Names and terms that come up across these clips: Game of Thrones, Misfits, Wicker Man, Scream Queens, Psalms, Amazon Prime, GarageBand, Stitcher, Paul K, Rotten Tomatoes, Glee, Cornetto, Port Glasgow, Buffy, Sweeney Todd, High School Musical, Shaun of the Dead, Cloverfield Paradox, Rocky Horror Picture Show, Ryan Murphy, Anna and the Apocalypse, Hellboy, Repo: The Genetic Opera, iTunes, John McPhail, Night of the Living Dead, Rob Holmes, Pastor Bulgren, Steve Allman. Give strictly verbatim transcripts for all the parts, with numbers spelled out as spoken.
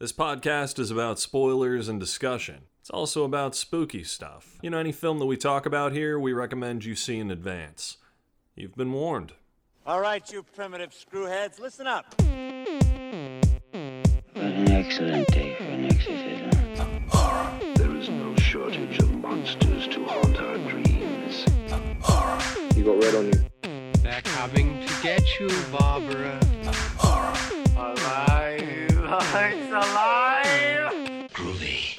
This podcast is about spoilers and discussion. It's also about spooky stuff. You know, any film that we talk about here, we recommend you see in advance. You've been warned. All right, you primitive screwheads, listen up. An excellent day for an exorcism. Horror. There is no shortage of monsters to haunt our dreams. Horror. You got red on you. They're coming to get you, Barbara. Horror. Alive. It's alive. Groovy.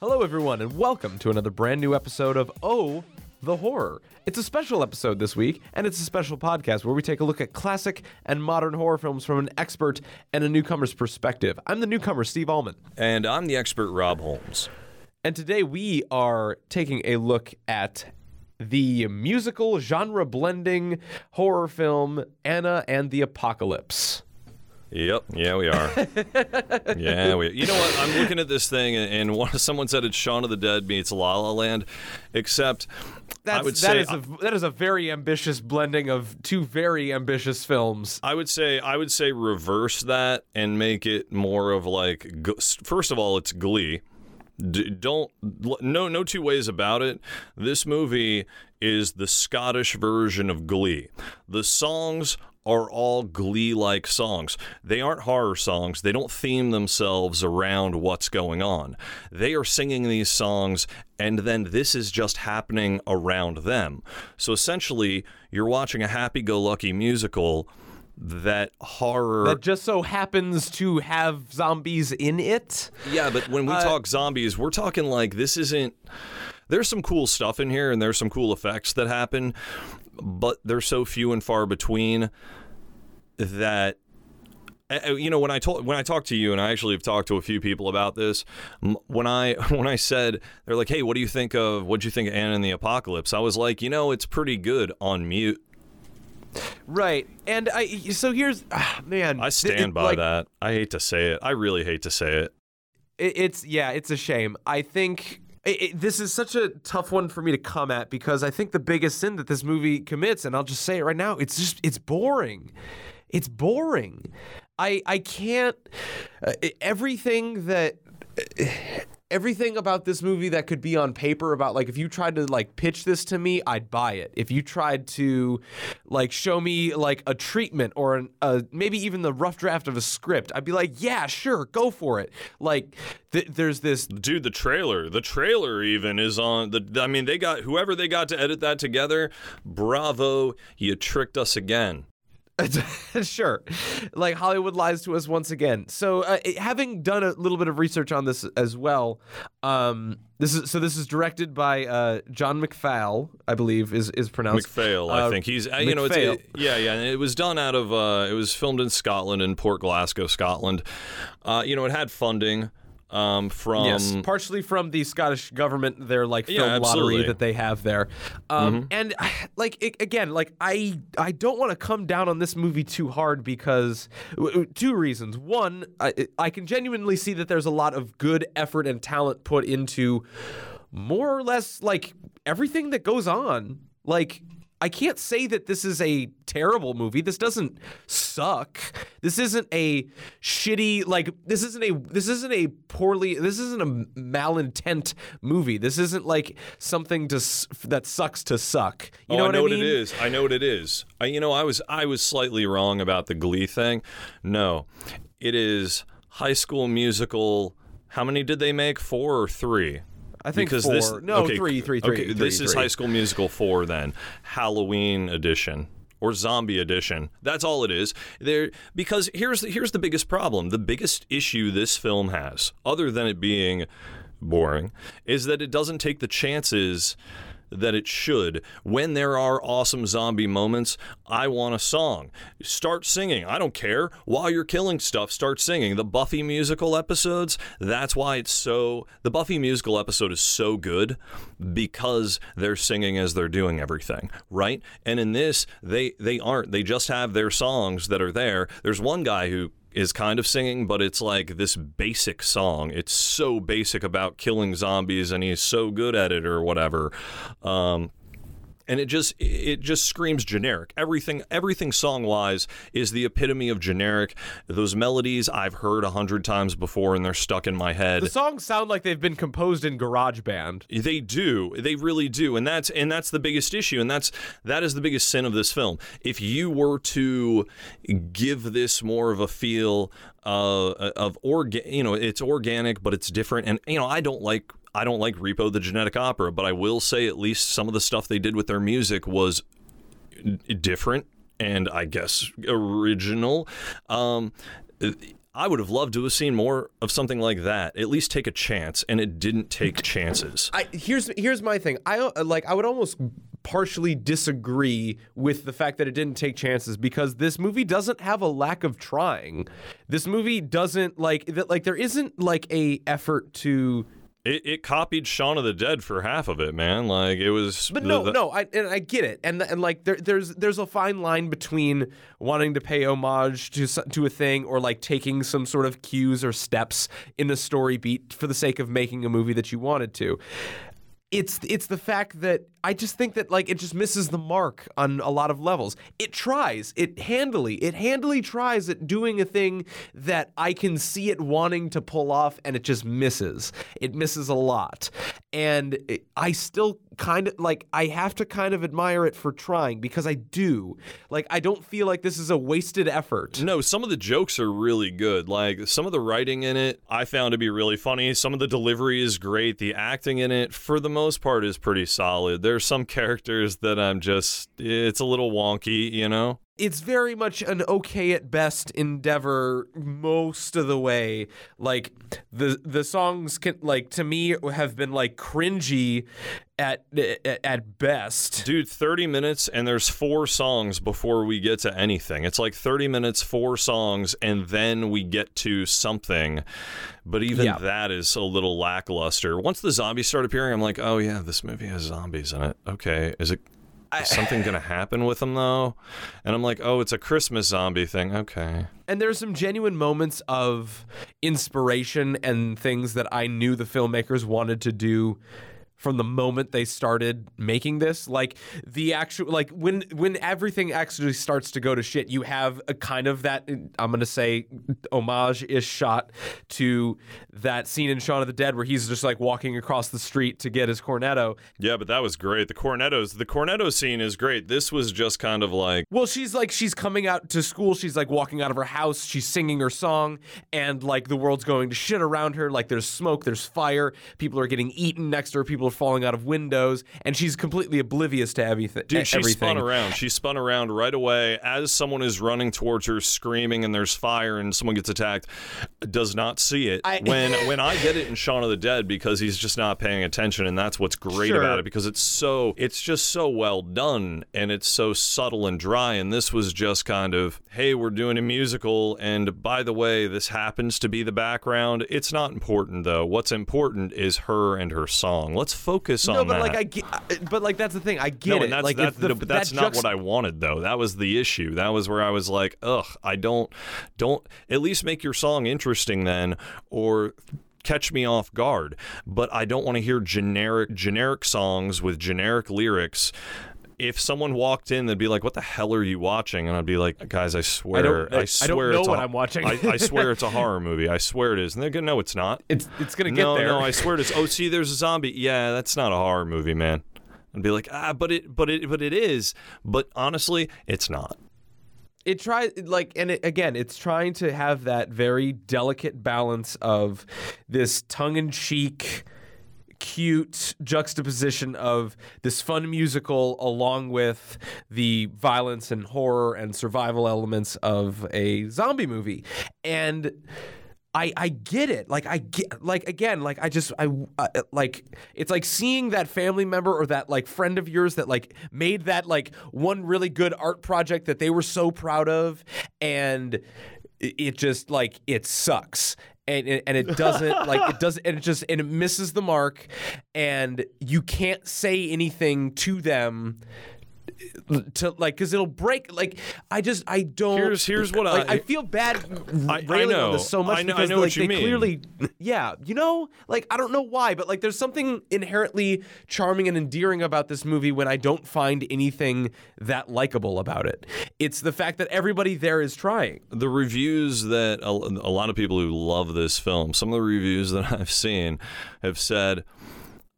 Hello, everyone, and welcome to another brand new episode of Oh, the Horror. It's a special episode this week, and it's a special podcast where we take a look at classic and modern horror films from an expert and a newcomer's perspective. I'm the newcomer, Steve Allman. And I'm the expert, Rob Holmes. And today we are taking a look at the musical genre-blending horror film Anna and the Apocalypse. Yep. Yeah, we are. yeah, we. Are. You know what? I'm looking at this thing, and one, someone said it's Shaun of the Dead meets La La Land, except That's, I would that say is a, that is a very ambitious blending of two very ambitious films. I would say I would say reverse that and make it more of like. First of all, it's Glee. D- don't no no two ways about it. This movie is the Scottish version of Glee. The songs are all Glee-like songs. They aren't horror songs. They don't theme themselves around what's going on. They are singing these songs, and then this is just happening around them. So essentially, you're watching a happy-go-lucky musical that horror... That just so happens to have zombies in it? Yeah, but when we uh, talk zombies, we're talking like this isn't... There's some cool stuff in here, and there's some cool effects that happen, but they're so few and far between that, you know, when I told, when I talked to you, and I actually have talked to a few people about this, when I when I said, they're like, hey, what do you think of, what'd you think of Anna and the Apocalypse? I was like, you know, it's pretty good on mute. Right, and I, so here's, ah, man. I stand th- by like, that. I hate to say it. I really hate to say it. It's, yeah, it's a shame. I think... It, it, this is such a tough one for me to come at because I think the biggest sin that this movie commits, and I'll just say it right now, it's just, it's boring. It's boring. I I can't, uh, everything that, everything about this movie that could be on paper about, like, if you tried to, like, pitch this to me, I'd buy it. If you tried to, like, show me, like, a treatment or an, uh, maybe even the rough draft of a script, I'd be like, yeah, sure, go for it. Like, th- there's this... Dude, the trailer, the trailer even is on... the. I mean, they got... Whoever they got to edit that together, bravo, you tricked us again. Sure. Like, Hollywood lies to us once again. So uh, having done a little bit of research on this as well, um, this is so this is directed by uh, John McPhail, I believe is, is pronounced. McPhail, uh, I think. He's, uh, you know, it's, it, yeah, yeah. And it was done out of, uh, it was filmed in Scotland, in Port Glasgow, Scotland. Uh, you know, it had funding. Um, from yes, partially from the Scottish government, their like film yeah, lottery that they have there, um, mm-hmm. and like it, again, like I I don't want to come down on this movie too hard because two reasons. One, I, I can genuinely see that there's a lot of good effort and talent put into more or less like everything that goes on. Like, I can't say that this is a terrible movie. This doesn't suck. This isn't a shitty, like, this isn't a, this isn't a poorly, this isn't a malintent movie. This isn't like something to that sucks to suck. You oh, know what I know I mean? what it is. I know what it is. I, you know, I was, I was slightly wrong about the Glee thing. No, it is High School Musical. How many did they make? Four or three? I think because four. This, no, okay, three, three, three. Okay, three, this three, is three. High School Musical four, then Halloween edition or zombie edition. That's all it is. There, because here's the, here's the biggest problem. The biggest issue this film has, other than it being boring, is that it doesn't take the chances that it should. When there are awesome zombie moments, I want a song. Start singing. I don't care. While you're killing stuff, start singing. The Buffy musical episodes, that's why it's so... The Buffy musical episode is so good because they're singing as they're doing everything, right? And in this, they, they aren't. They just have their songs that are there. There's one guy who is kind of singing, but it's like this basic song. It's so basic about killing zombies, and he's so good at it or whatever. Um, and it just it just screams generic. Everything everything song wise is the epitome of generic. Those melodies I've heard a hundred times before, and they're stuck in my head. The songs sound like they've been composed in GarageBand. They do, they really do, and that's and that's the biggest issue, and that's that is the biggest sin of this film. If you were to give this more of a feel uh, of orga- you know, it's organic, but it's different, and you know, I don't like. I don't like Repo: The Genetic Opera, but I will say at least some of the stuff they did with their music was different and I guess original. Um, I would have loved to have seen more of something like that. At least take a chance, and it didn't take chances. I, here's here's my thing. I like. I would almost partially disagree with the fact that it didn't take chances, because this movie doesn't have a lack of trying. This movie doesn't like that. Like there isn't like a effort to. It, it copied Shaun of the Dead for half of it, man. Like it was. But no, the, the... no, I and I get it, and and like there, there's there's a fine line between wanting to pay homage to to a thing or like taking some sort of cues or steps in a story beat for the sake of making a movie that you wanted to. It's it's the fact that I just think that like it just misses the mark on a lot of levels. It tries, it handily, it handily tries at doing a thing that I can see it wanting to pull off, and it just misses. It misses a lot, and it, I still kind of like I have to kind of admire it for trying, because I do. Like I don't feel like this is a wasted effort. No, some of the jokes are really good. Like some of the writing in it, I found to be really funny. Some of the delivery is great. The acting in it, for the most part, is pretty solid. There's some characters that I'm just, it's a little wonky, you know? It's very much an okay at best endeavor most of the way. Like the the songs can, like, to me have been like cringy at at best. Dude, thirty minutes and there's four songs before we get to anything. It's like thirty minutes, four songs, and then we get to something. But even yeah. that is a little lackluster. Once the zombies start appearing, I'm like, oh yeah, this movie has zombies in it. Okay, is it? Is something going to happen with them, though? And I'm like, oh, it's a Christmas zombie thing. Okay. And there's some genuine moments of inspiration and things that I knew the filmmakers wanted to do from the moment they started making this. Like the actual, like when when everything actually starts to go to shit, you have a kind of that, I'm going to say, homage-ish shot to that scene in Shaun of the Dead where he's just like walking across the street to get his cornetto. Yeah, but that was great. The cornettos, the cornetto scene is great. This was just kind of like... Well, she's like, she's coming out to school. She's like walking out of her house. She's singing her song, and like the world's going to shit around her. Like there's smoke, there's fire. People are getting eaten next to her. People falling out of windows, and she's completely oblivious to everything. Dude, she everything. spun around. She spun around right away as someone is running towards her, screaming, and there's fire, and someone gets attacked. Does not see it. I... When when I get it in Shaun of the Dead, because he's just not paying attention, and that's what's great sure. about it, because it's so it's just so well done, and it's so subtle and dry. And this was just kind of, hey, we're doing a musical, and by the way, this happens to be the background. It's not important though. What's important is her and her song. Let's focus no, on but that. Like I get, but like that's the thing. I get no, it. That's, like that, the, no, but that's that not juxt- what I wanted though. That was the issue. That was where I was like, ugh, I don't, don't. At least make your song interesting then, or catch me off guard. But I don't want to hear generic, generic songs with generic lyrics. If someone walked in, they'd be like, what the hell are you watching? And I'd be like, guys, I swear. I, I swear I don't know it's what a, I'm watching. I, I swear it's a horror movie. I swear it is. And they're going to, no, it's not. It's it's going to get no, there. No, no, I swear it is. Oh, see, there's a zombie. Yeah, that's not a horror movie, man. I'd be like, ah, but it, but it, but it is. But honestly, it's not. It tries like, and it, again, it's trying to have that very delicate balance of this tongue-in-cheek, cute juxtaposition of this fun musical along with the violence and horror and survival elements of a zombie movie. And I I get it. Like I get like again, like I just I uh, like it's like seeing that family member or that like friend of yours that like made that like one really good art project that they were so proud of, and it just like it sucks. And, and it doesn't like it doesn't and it just and it misses the mark, and you can't say anything to them to like, because it'll break. Like, I just, I don't. Here's here's what like, I. I feel bad I, railing I know. on this so much I know, because I know like, what you they mean. clearly, yeah, you know, like I don't know why, but like there's something inherently charming and endearing about this movie when I don't find anything that likable about it. It's the fact that everybody there is trying. The reviews that a, a lot of people who love this film, some of the reviews that I've seen, have said,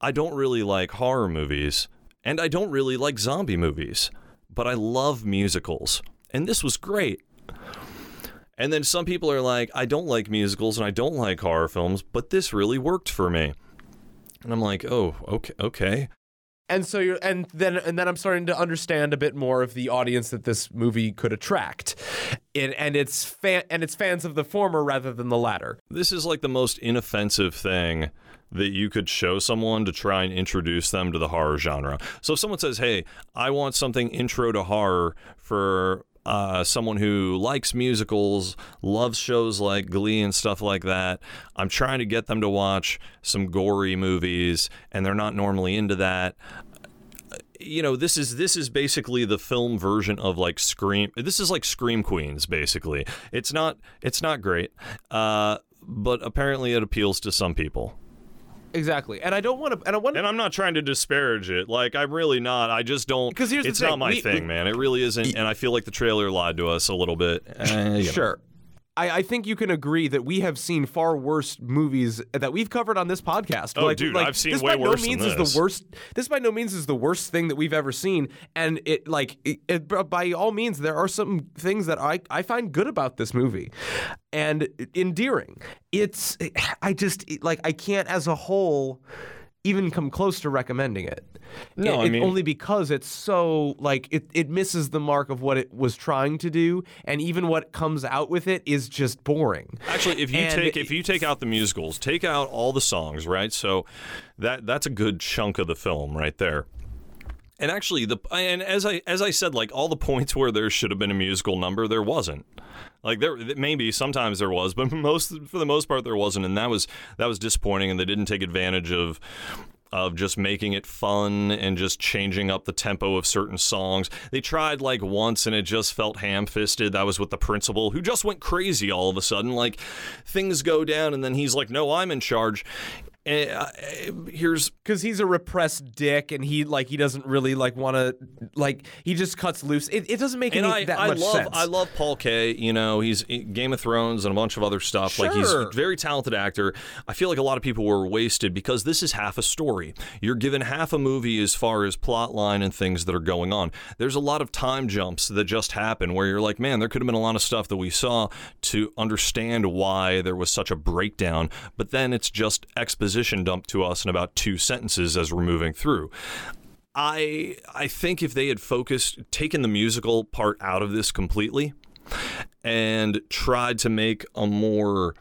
I don't really like horror movies, and I don't really like zombie movies, but I love musicals, and this was great. And then some people are like, I don't like musicals, and I don't like horror films, but this really worked for me. And I'm like, oh, okay, okay. And so you're, and then and then I'm starting to understand a bit more of the audience that this movie could attract, it, and it's fan, and it's fans of the former rather than the latter. This is like the most inoffensive thing that you could show someone to try and introduce them to the horror genre. So if someone says, hey, I want something intro to horror for uh, someone who likes musicals, loves shows like Glee and stuff like that, I'm trying to get them to watch some gory movies, and they're not normally into that. You know, this is this is basically the film version of like Scream. This is like Scream Queens, basically. It's not, it's not great, uh, but apparently it appeals to some people. Exactly, and I don't want to. And I want. And I'm not trying to disparage it. Like I'm really not. I just don't. Because here's the thing. It's not my we, thing, we, man. It really isn't. And I feel like the trailer lied to us a little bit. Uh, sure. Know. I, I think you can agree that we have seen far worse movies that we've covered on this podcast. Oh, like, dude, like, I've seen way worse than this. This by no means is the worst. This by no means is the worst thing that we've ever seen. And it, like, it, it, by all means, there are some things that I, I find good about this movie, and endearing. It's, I just like, I can't as a whole even come close to recommending it. No, it, I mean, only because it's so like it, it misses the mark of what it was trying to do, and even what comes out with it is just boring. Actually, if you and take it, if you take out the musicals, take out all the songs, right? So that that's a good chunk of the film right there. And actually, the and as I as I said, like all the points where there should have been a musical number, there wasn't. Like there maybe sometimes there was, but most for the most part there wasn't, and that was that was disappointing. And they didn't take advantage of of just making it fun and just changing up the tempo of certain songs. They tried like once and it just felt ham-fisted. That was with the principal, who just went crazy all of a sudden. Like things go down and then he's like, no, I'm in charge. Uh, here's because he's a repressed dick, and he like he doesn't really like want to like he just cuts loose. It, it doesn't make any I, that I much love, sense. I love Paul K. You know, he's Game of Thrones and a bunch of other stuff. Sure. Like he's a very talented actor. I feel like a lot of people were wasted because this is half a story. You're given half a movie as far as plot line and things that are going on. There's a lot of time jumps that just happen where you're like, man, there could have been a lot of stuff that we saw to understand why there was such a breakdown. But then it's just exposition. Position dumped to us in about two sentences as we're moving through. I I think if they had focused, taken the musical part out of this completely and tried to make a more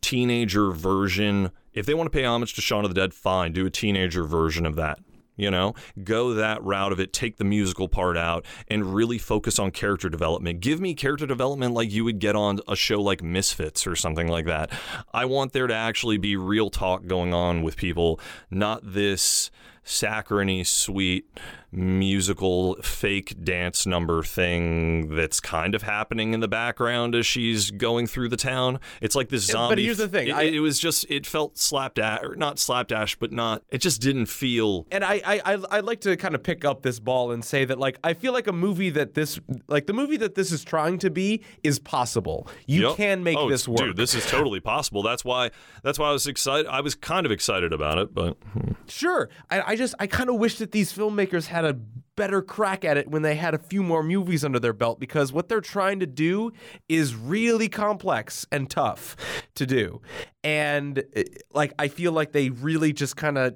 teenager version, if they want to pay homage to Shaun of the Dead, fine, do a teenager version of that. You know, go that route of it, take the musical part out, and really focus on character development. Give me character development like you would get on a show like Misfits or something like that. I want there to actually be real talk going on with people, not this saccharine, sweet, musical, fake dance number thing that's kind of happening in the background as she's going through the town. It's like this zombie. But here's the thing. It, I, it was just, it felt slapdash, or not slapdash, but not, it just didn't feel. And I, I, I, I like to kind of pick up this ball and say that, like, I feel like a movie that this, like the movie that this is trying to be is possible. You yep. can make oh, this work. Dude, this is totally possible. That's why, that's why I was excited. I was kind of excited about it, but. Hmm. Sure. I, I just, I kind of wish that these filmmakers had a better crack at it when they had a few more movies under their belt, because what they're trying to do is really complex and tough to do. And like, I feel like they really just kind of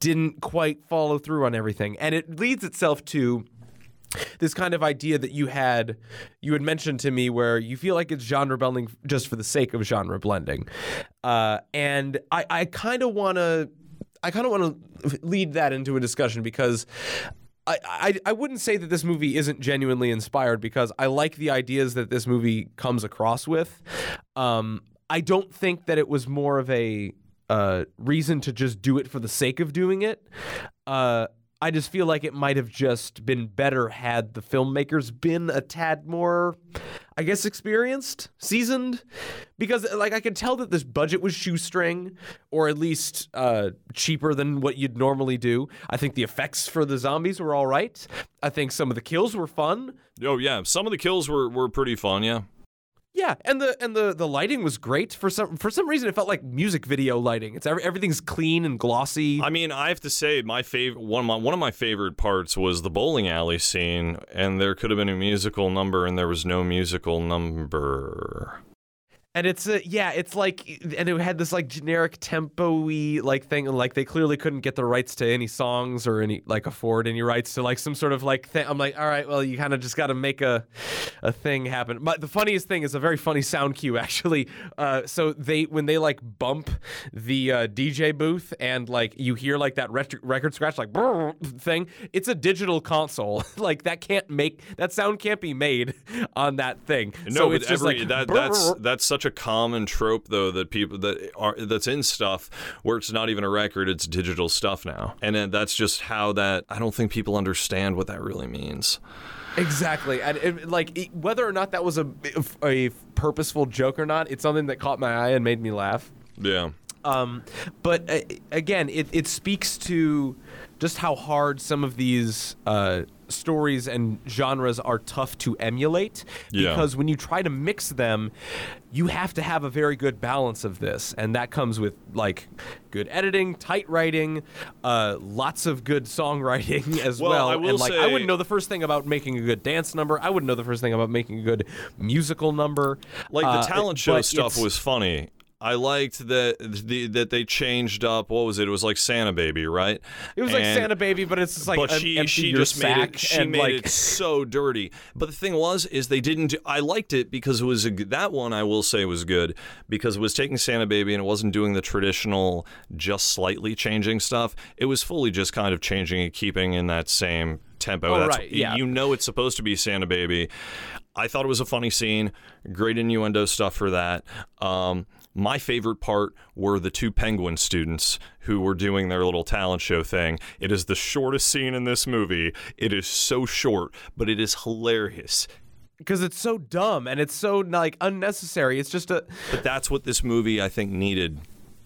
didn't quite follow through on everything. And it leads itself to this kind of idea that you had, you had mentioned to me, where you feel like it's genre blending just for the sake of genre blending. Uh, and I, I kind of want to, I kind of want to lead that into a discussion, because I, I I wouldn't say that this movie isn't genuinely inspired, because I like the ideas that this movie comes across with. Um, I don't think that it was more of a uh, reason to just do it for the sake of doing it. Uh, I just feel like it might have just been better had the filmmakers been a tad more, I guess, experienced, seasoned, because like I could tell that this budget was shoestring, or at least uh, cheaper than what you'd normally do. I think the effects for the zombies were all right. I think some of the kills were fun. Oh yeah, some of the kills were, were pretty fun, yeah. Yeah, and the and the, the lighting was great. For some for some reason, it felt like music video lighting. It's every, everything's clean and glossy. I mean, I have to say, my fav- one of my one of my favorite parts was the bowling alley scene, and there could have been a musical number, and there was no musical number. And it's a, yeah, it's like, and it had this like generic tempo-y like thing, and like they clearly couldn't get the rights to any songs or any like afford any rights to like some sort of like thing. I'm like, all right, well, you kind of just got to make a, a thing happen. But the funniest thing is a very funny sound cue actually. Uh, so they when they like bump the uh, D J booth and like you hear like that ret- record scratch like brrr thing. It's a digital console like that can't make that sound can't be made on that thing. No, so it's just every, like that, that's that's such a common trope though that people that are that's in stuff where it's not even a record, it's digital stuff now, and then that's just how that I don't think people understand what that really means exactly. And it, like it, whether or not that was a, a purposeful joke or not, it's something that caught my eye and made me laugh. Yeah. Um, but uh, again, it, it speaks to just how hard some of these uh, stories and genres are tough to emulate. Yeah. Because when you try to mix them, you have to have a very good balance of this. And that comes with like good editing, tight writing, uh, lots of good songwriting as well. well. I will and like say... I wouldn't know the first thing about making a good dance number. I wouldn't know the first thing about making a good musical number. Like the talent uh, show stuff was funny. I liked that the that they changed up. What was it? It was like Santa Baby, right? It was and, like Santa Baby, but it's just like but she, empty she your just sack made it. She made like... it so dirty. But the thing was, is they didn't. Do, I liked it because it was a, that one. I will say was good because it was taking Santa Baby and it wasn't doing the traditional, just slightly changing stuff. It was fully just kind of changing and keeping in that same tempo. Oh, That's, right. Yeah. You know, it's supposed to be Santa Baby. I thought it was a funny scene. Great innuendo stuff for that. Um, My favorite part were the two penguin students who were doing their little talent show thing. It is the shortest scene in this movie. It is so short, but it is hilarious. Because it's so dumb and it's so like unnecessary. It's just a... But that's what this movie, I think, needed,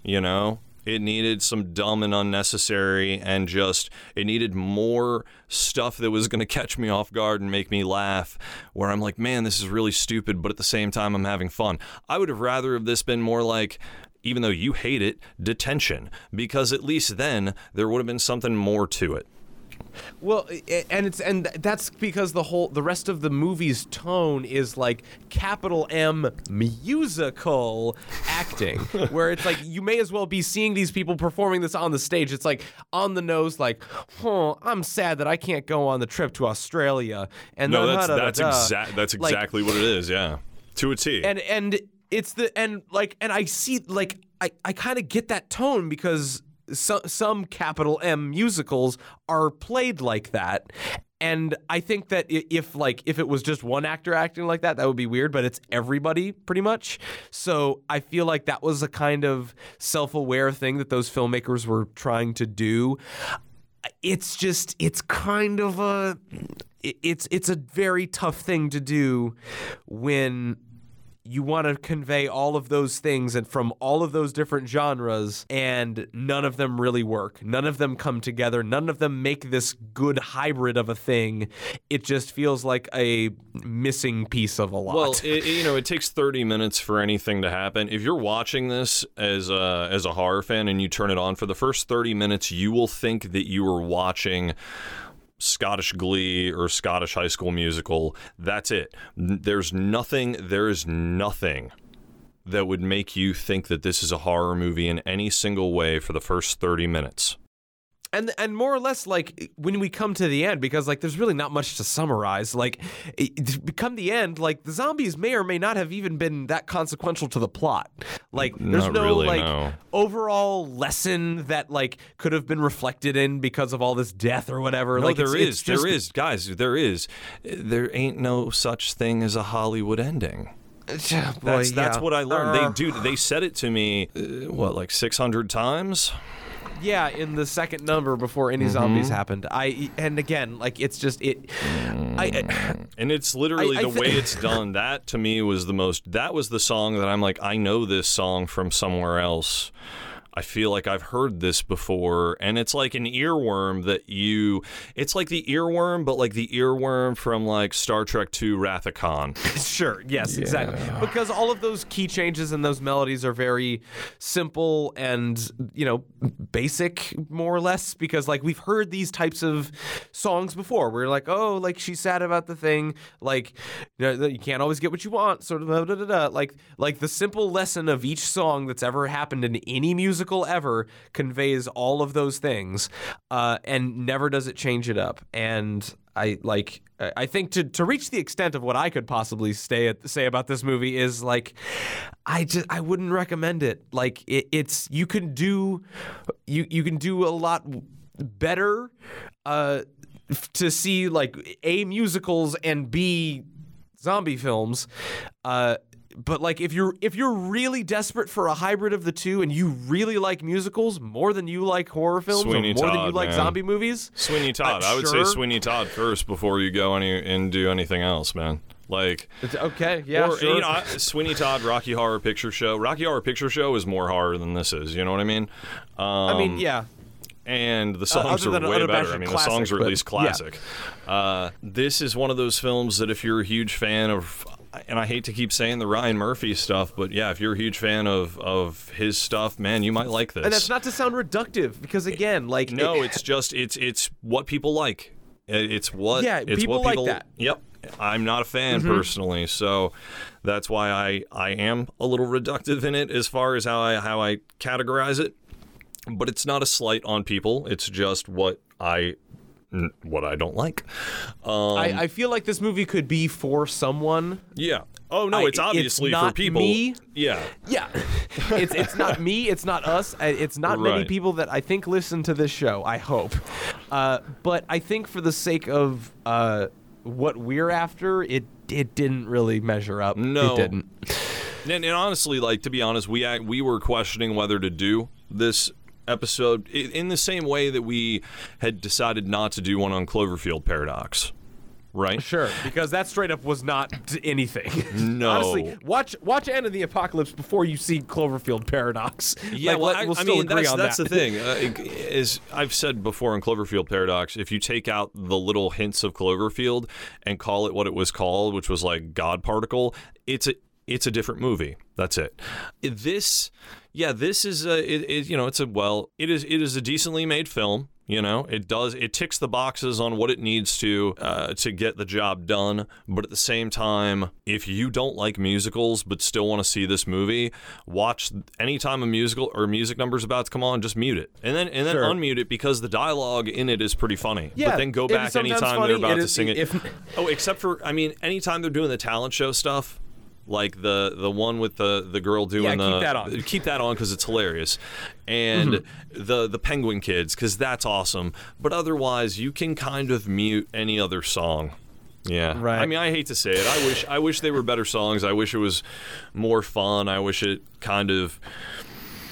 you know? It needed some dumb and unnecessary and just, it needed more stuff that was going to catch me off guard and make me laugh, where I'm like, man, this is really stupid, but at the same time, I'm having fun. I would have rather have this been more like, even though you hate it, Detention, because at least then there would have been something more to it. Well, and it's and that's because the whole the rest of the movie's tone is like capital M musical acting, where it's like you may as well be seeing these people performing this on the stage. It's like on the nose, like, huh, I'm sad that I can't go on the trip to Australia. And no, that's that's exact that's exactly like, what it is, yeah, to a T. And and it's the and like and I see like I I kind of get that tone because. So, some capital M musicals are played like that. And I think that if like if it was just one actor acting like that, that would be weird, but it's everybody pretty much. So I feel like that was a kind of self-aware thing that those filmmakers were trying to do. It's just it's kind of a it's it's a very tough thing to do when you want to convey all of those things and from all of those different genres, and none of them really work. None of them come together. None of them make this good hybrid of a thing. It just feels like a missing piece of a lot. Well, it, you know, it takes thirty minutes for anything to happen. If you're watching this as a, as a horror fan and you turn it on, for the first thirty minutes, you will think that you are watching Scottish Glee or Scottish High School Musical. That's it. There's nothing, there is nothing that would make you think that this is a horror movie in any single way for the first thirty minutes. And and more or less, like, when we come to the end, because, like, there's really not much to summarize. Like, it, come the end, like, the zombies may or may not have even been that consequential to the plot. Like, there's not no, really, like, no. overall lesson that, like, could have been reflected in because of all this death or whatever. No, like, there it's, is. It's just... There is. Guys, there is. There ain't no such thing as a Hollywood ending. Yeah, boy, that's, yeah. that's what I learned. Uh... They, dude, they said it to me, uh, what, like, six hundred times? yeah, in the second number before any mm-hmm. zombies happened. I and again, like it's just it. I, I and it's literally I, the I th- way it's done. That to me was the most. That was the song that I'm like, I know this song from somewhere else. I feel like I've heard this before, and it's like an earworm that you, it's like the earworm, but like the earworm from like Star Trek two Wrath of Khan. Sure, yes, yeah. exactly. Because all of those key changes and those melodies are very simple and, you know, basic more or less, because like we've heard these types of songs before. We're like, oh, like she's sad about the thing, like you know, you can't always get what you want, sort of da, da, da, da. Like, like the simple lesson of each song that's ever happened in any musical ever conveys all of those things, uh, and never does it change it up. And I like, I think to, to reach the extent of what I could possibly stay at, say about this movie is like, I just I wouldn't recommend it. Like it, it's you can do, you you can do a lot better uh, to see like A, musicals and B, zombie films. Uh, But like if you're if you're really desperate for a hybrid of the two and you really like musicals more than you like horror films Sweeney or more Todd, than you like man. zombie movies, Sweeney Todd. I sure. would say Sweeney Todd first before you go any and do anything else, man. Like it's okay, yeah, or, sure. You know, I, Sweeney Todd, Rocky Horror Picture Show. Rocky Horror Picture Show is more horror than this is. You know what I mean? Um, I mean, yeah. And the songs uh, are way better. I mean, classic, the songs are at least classic. Yeah. Uh, this is one of those films that if you're a huge fan of, and I hate to keep saying the Ryan Murphy stuff, but yeah, if you're a huge fan of, of his stuff, man, you might like this. And that's not to sound reductive, because again, like no, it, it's just it's it's what people like. It's what yeah, it's people, what people like that. Yep. I'm not a fan mm-hmm. personally, so that's why I, I am a little reductive in it as far as how I how I categorize it. But it's not a slight on people. It's just what I what I don't like. Um, I, I feel like this movie could be for someone. Yeah. Oh no, I, it's obviously it's not for people. Me. Yeah. Yeah. It's it's not me. It's not us. It's not right. many people that I think listen to this show. I hope. Uh, but I think for the sake of uh, what we're after, it it didn't really measure up. No, it didn't. And, and honestly, like to be honest, we we were questioning whether to do this episode in the same way that we had decided not to do one on Cloverfield Paradox, right? Sure, because that straight up was not anything. No. Honestly, watch watch Anna and the Apocalypse before you see Cloverfield Paradox. Yeah, like, well, I, we'll still I mean, agree that's, on that's that. That's the thing. Uh, as I've said before on Cloverfield Paradox, if you take out the little hints of Cloverfield and call it what it was called, which was like God Particle, it's a, it's a different movie. That's it. This... Yeah, this is a it, it, you know it's a well it is it is a decently made film, you know. It does it ticks the boxes on what it needs to uh, to get the job done, but at the same time, if you don't like musicals but still want to see this movie, watch any time a musical or music number's about to come on, just mute it. And then and then sure. unmute it because the dialogue in it is pretty funny. Yeah, but then go back anytime funny, they're about to sing it. If... Oh, except for I mean anytime they're doing the talent show stuff. Like the, the one with the, the girl doing yeah, the... Yeah, keep that on. Keep that on because it's hilarious. And mm-hmm. the, the Penguin Kids, because that's awesome. But otherwise, you can kind of mute any other song. Yeah. Right. I mean, I hate to say it. I wish I wish they were better songs. I wish it was more fun. I wish it kind of...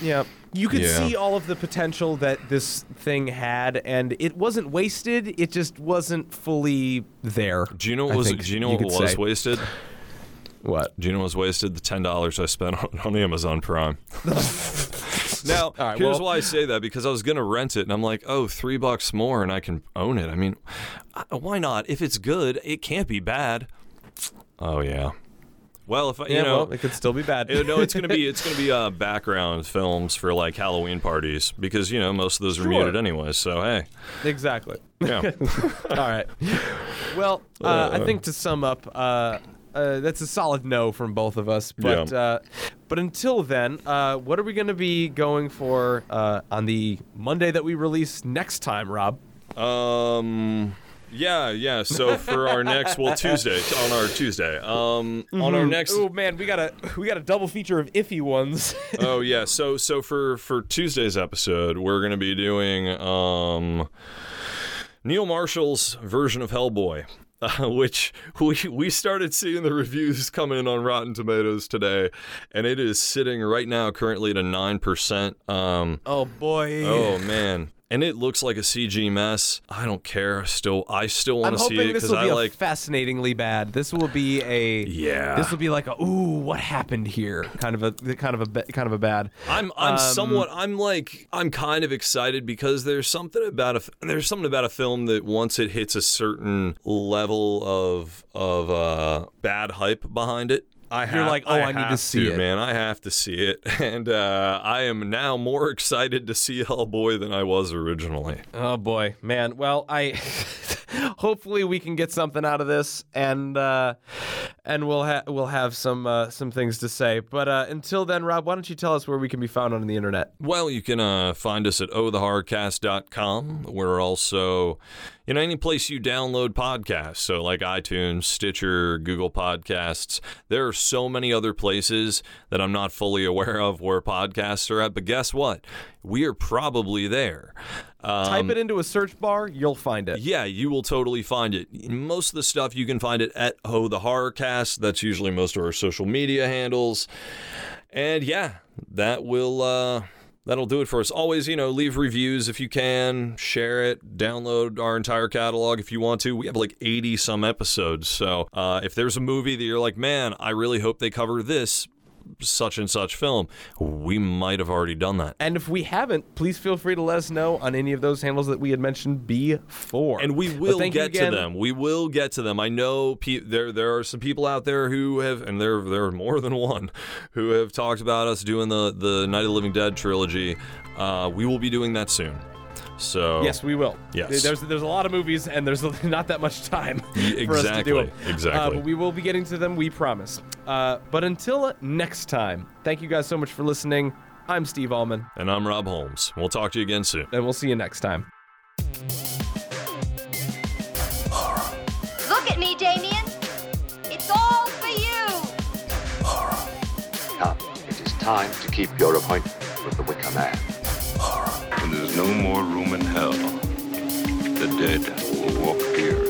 Yeah. You could yeah. see all of the potential that this thing had, and it wasn't wasted. It just wasn't fully there. Do you know what was, do you know you what was say. wasted? What? Gino was wasted the ten dollars I spent on, on Amazon Prime. Now, right, here's well, why I say that, because I was going to rent it, and I'm like, oh, three bucks more, and I can own it. I mean, why not? If it's good, it can't be bad. Oh, yeah. Well, if I, yeah, you know, well, it could still be bad. It, no, it's gonna be it's gonna be uh, background films for like Halloween parties because you know most of those sure. are muted anyway. So hey, exactly. Yeah. All right. Well, uh, uh, I think to sum up. Uh, Uh, that's a solid no from both of us. But yeah. uh, but until then, uh, what are we going to be going for uh, on the Monday that we release next time, Rob? Um, yeah, yeah. So for our next, well, Tuesday on our Tuesday. Um, mm-hmm. on our next. Oh man, we got a we got a double feature of iffy ones. oh yeah. So so for for Tuesday's episode, we're going to be doing um, Neil Marshall's version of Hellboy. Uh, which we we started seeing the reviews come in on Rotten Tomatoes today, and it is sitting right now currently at a nine percent. Um, oh, boy. Oh, man. And it looks like a C G mess. I don't care. Still, I still want to see it because I be like fascinatingly bad. This will be a yeah. This will be like a ooh, what happened here? Kind of a kind of a kind of a bad. I'm I'm um, somewhat I'm like I'm kind of excited because there's something about a there's something about a film that once it hits a certain level of of uh, bad hype behind it. I You're ha- like, oh, I, I need to see to, it, man. I have to see it, and uh, I am now more excited to see Hellboy than I was originally. Oh boy, man. Well, I hopefully we can get something out of this, and uh, and we'll ha- we'll have some uh, some things to say. But uh, until then, Rob, why don't you tell us where we can be found on the internet? Well, you can uh, find us at oh the horror cast dot com. We're also You know, any place you download podcasts, so like iTunes, Stitcher, Google Podcasts, there are so many other places that I'm not fully aware of where podcasts are at, but guess what? We are probably there. Um, Type it into a search bar, you'll find it. Yeah, you will totally find it. Most of the stuff, you can find it at Oh The Horror Cast. That's usually most of our social media handles. And yeah, that will... Uh, That'll do it for us. Always, you know, leave reviews if you can, share it, download our entire catalog if you want to. We have like eighty some episodes. So uh, if there's a movie that you're like, man, I really hope they cover this such and such film, we might have already done that. And if we haven't, please feel free to let us know on any of those handles that we had mentioned before. And we will get to them. We will get to them. I know pe- there there are some people out there who have, and there there are more than one, who have talked about us doing the, the Night of the Living Dead trilogy. Uh, we will be doing that soon. So yes, we will. Yes, there's there's a lot of movies, and there's not that much time for exactly, us to do them. Exactly. Uh, but we will be getting to them, we promise. Uh, but until next time, thank you guys so much for listening. I'm Steve Allman, and I'm Rob Holmes. We'll talk to you again soon, and we'll see you next time. Horror. Look at me, Damien. It's all for you. Horror. Now it is time to keep your appointment with the Wicker Man. Horror. There's no more room in hell. The dead will walk here.